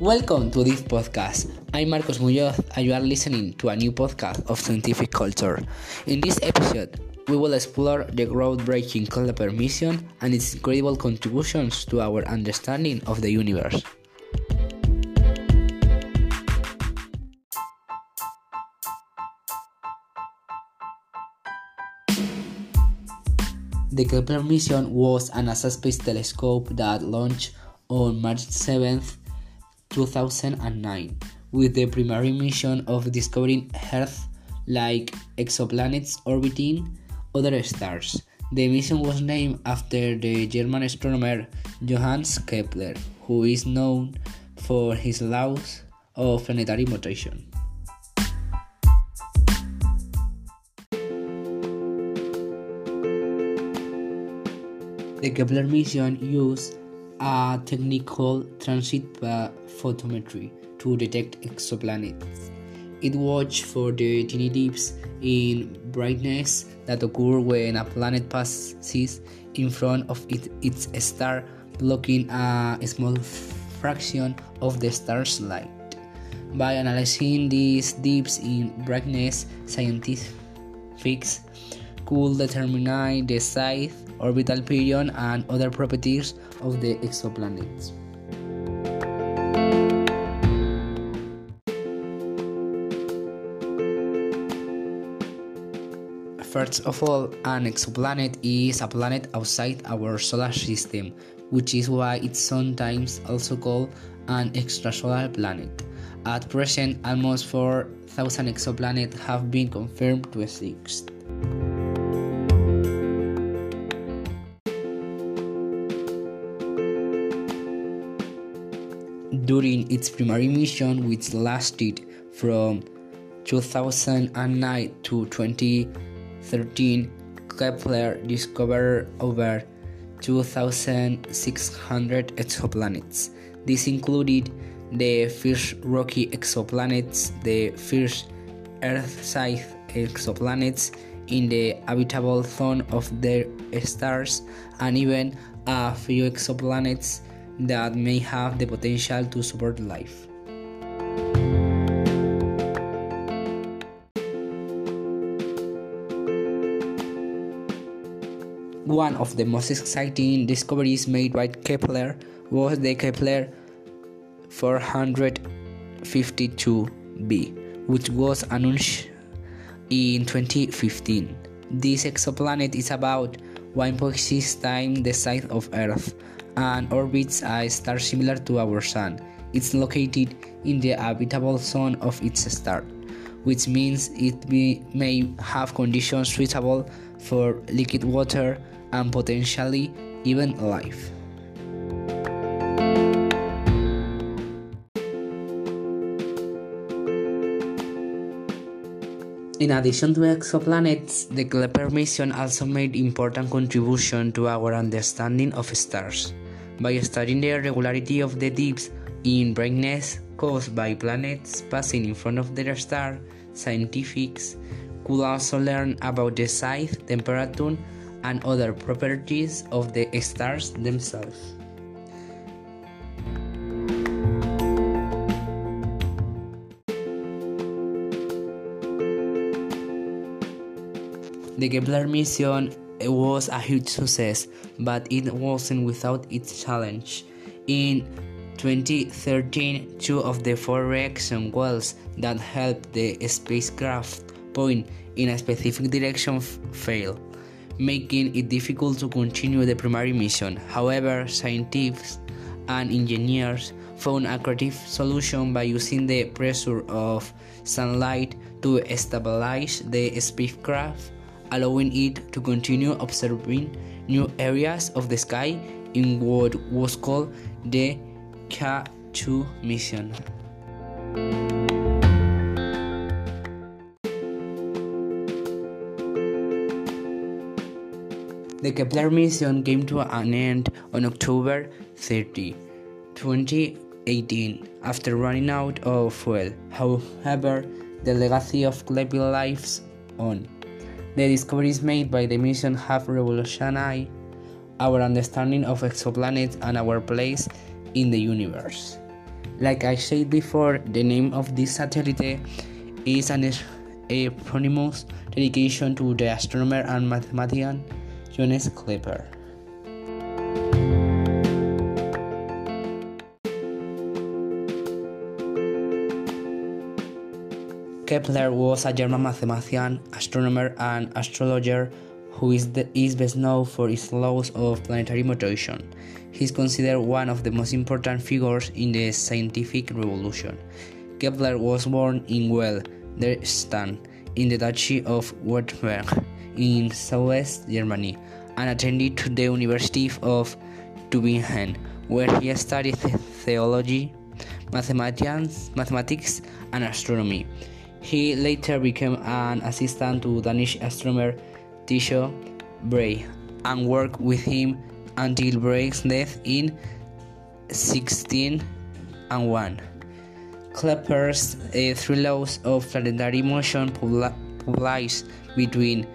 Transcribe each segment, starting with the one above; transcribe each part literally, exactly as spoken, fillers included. Welcome to this podcast. I'm Marcos Muñoz and you are listening to a new podcast of scientific culture. In this episode, we will explore the groundbreaking Kepler mission and its incredible contributions to our understanding of the universe. The Kepler mission was a NASA space telescope that launched on March seventh, two thousand nine, with the primary mission of discovering Earth-like exoplanets orbiting other stars. The mission was named after the German astronomer Johannes Kepler, who is known for his laws of planetary rotation. The Kepler mission used a technique called transit photometry to detect exoplanets. It watched for the tiny dips in brightness that occur when a planet passes in front of it, its star, blocking a small fraction of the star's light. By analyzing these dips in brightness, scientists could determine the size, orbital period, and other properties of the exoplanets. First of all, an exoplanet is a planet outside our solar system, which is why it's sometimes also called an extrasolar planet. At present, almost four thousand exoplanets have been confirmed to exist. During its primary mission, which lasted from two thousand nine to twenty thirteen, Kepler discovered over two thousand six hundred exoplanets. This included the first rocky exoplanets, the first Earth-sized exoplanets in the habitable zone of their stars, and even a few exoplanets that may have the potential to support life. One of the most exciting discoveries made by Kepler was the Kepler four fifty-two b, which was announced in twenty fifteen. This exoplanet is about one point six times the size of Earth and orbits a star similar to our Sun. It's located in the habitable zone of its star, which means it be, may have conditions suitable for liquid water and potentially even life. In addition to exoplanets, the Kepler mission also made important contributions to our understanding of stars. By studying the irregularity of the dips in brightness caused by planets passing in front of their star, scientists could also learn about the size, temperature, and other properties of the stars themselves. The Kepler mission was a huge success, but it wasn't without its challenge. In twenty thirteen, two of the four reaction wells that helped the spacecraft point in a specific direction f- failed, making it difficult to continue the primary mission. However, scientists and engineers found a creative solution by using the pressure of sunlight to stabilize the spacecraft, allowing it to continue observing new areas of the sky in what was called the K two mission. The Kepler mission came to an end on October thirtieth, twenty eighteen, after running out of fuel. However, the legacy of Kepler lives on. The discoveries made by the mission have revolutionized our understanding of exoplanets and our place in the universe. Like I said before, the name of this satellite is an eponymous dedication to the astronomer and mathematician Johannes Kepler. Kepler was a German mathematician, astronomer, and astrologer who is, the, is best known for his laws of planetary rotation. He is considered one of the most important figures in the scientific revolution. Kepler was born in Weil der Stadt in the Duchy of Württemberg in southwest Germany and attended the University of Tübingen, where he studied theology, mathematics, mathematics and astronomy. He later became an assistant to Danish astronomer Tycho Brahe and worked with him until Brahe's death in sixteen oh one. Kepler's uh, three laws of planetary motion, published between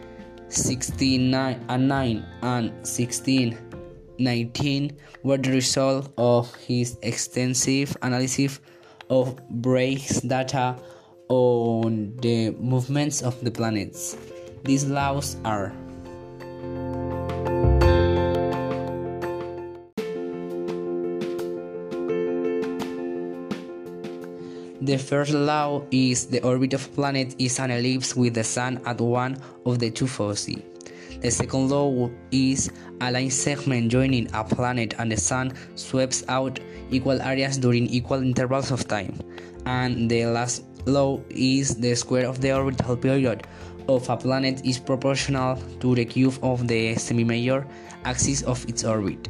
sixteen oh nine and sixteen nineteen, were the result of his extensive analysis of Brahe's data on the movements of the planets. These laws are: the first law is the orbit of planet is an ellipse with the sun at one of the two foci. The second law is a line segment joining a planet and the sun sweeps out equal areas during equal intervals of time. And the last law is the square of the orbital period of a planet is proportional to the cube of the semi-major axis of its orbit.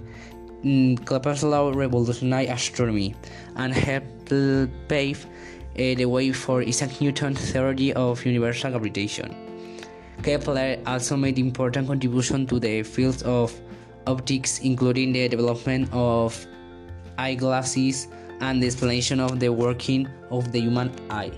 Kepler's law revolutionized astronomy and helped pave uh, the way for Isaac Newton's theory of universal gravitation. Kepler also made important contributions to the fields of optics, including the development of eyeglasses and the explanation of the working of the human eye.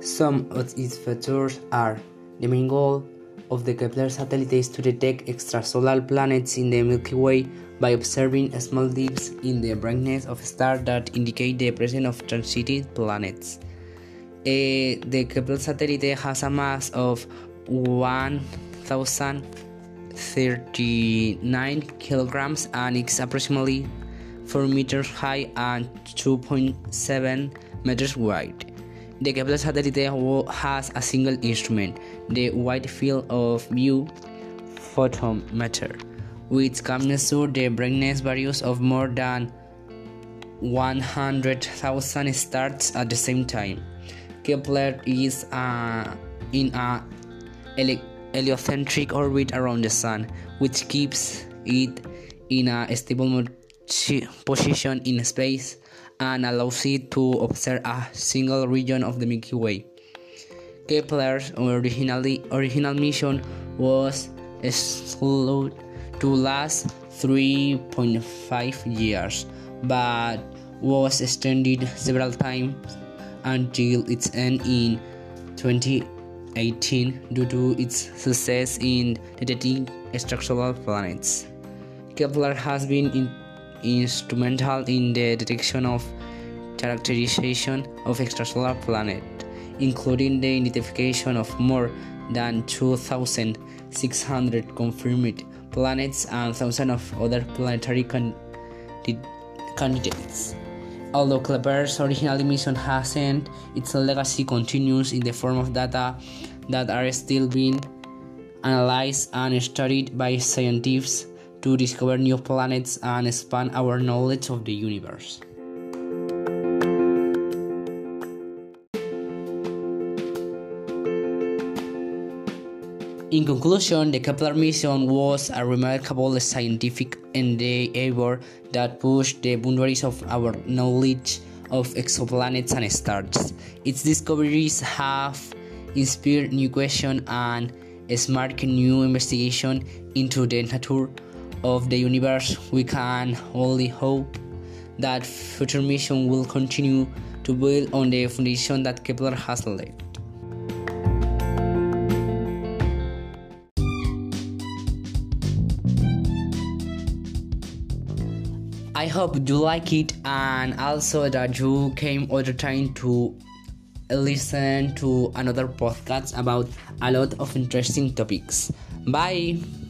Some of its features are: the main goal of the Kepler satellite is to detect extrasolar planets in the Milky Way by observing small dips in the brightness of stars that indicate the presence of transited planets. Uh, the Kepler satellite has a mass of one thousand thirty-nine kilograms and is approximately four meters high and two point seven meters wide. The Kepler satellite has a single instrument, the Wide Field of View photometer, which can measure the brightness values of more than one hundred thousand stars at the same time. Kepler is uh, in a heli- heliocentric orbit around the Sun, which keeps it in a stable position in space and allows it to observe a single region of the Milky Way. Kepler's originally, original mission was scheduled to last three point five years, but was extended several times until its end in twenty eighteen due to its success in detecting extrasolar planets. Kepler has been in instrumental in the detection of characterization of extrasolar planets, including the identification of more than two thousand six hundred confirmed planets and thousands of other planetary can- candidates. Although Kepler's original mission has ended, its legacy continues in the form of data that are still being analyzed and studied by scientists to discover new planets and expand our knowledge of the universe. In conclusion, the Kepler mission was a remarkable scientific endeavor that pushed the boundaries of our knowledge of exoplanets and stars. Its discoveries have inspired new questions and sparked new investigation into the nature of the universe. We can only hope that future missions will continue to build on the foundation that Kepler has laid. I hope you like it, and also that you came other time to listen to another podcast about a lot of interesting topics. Bye.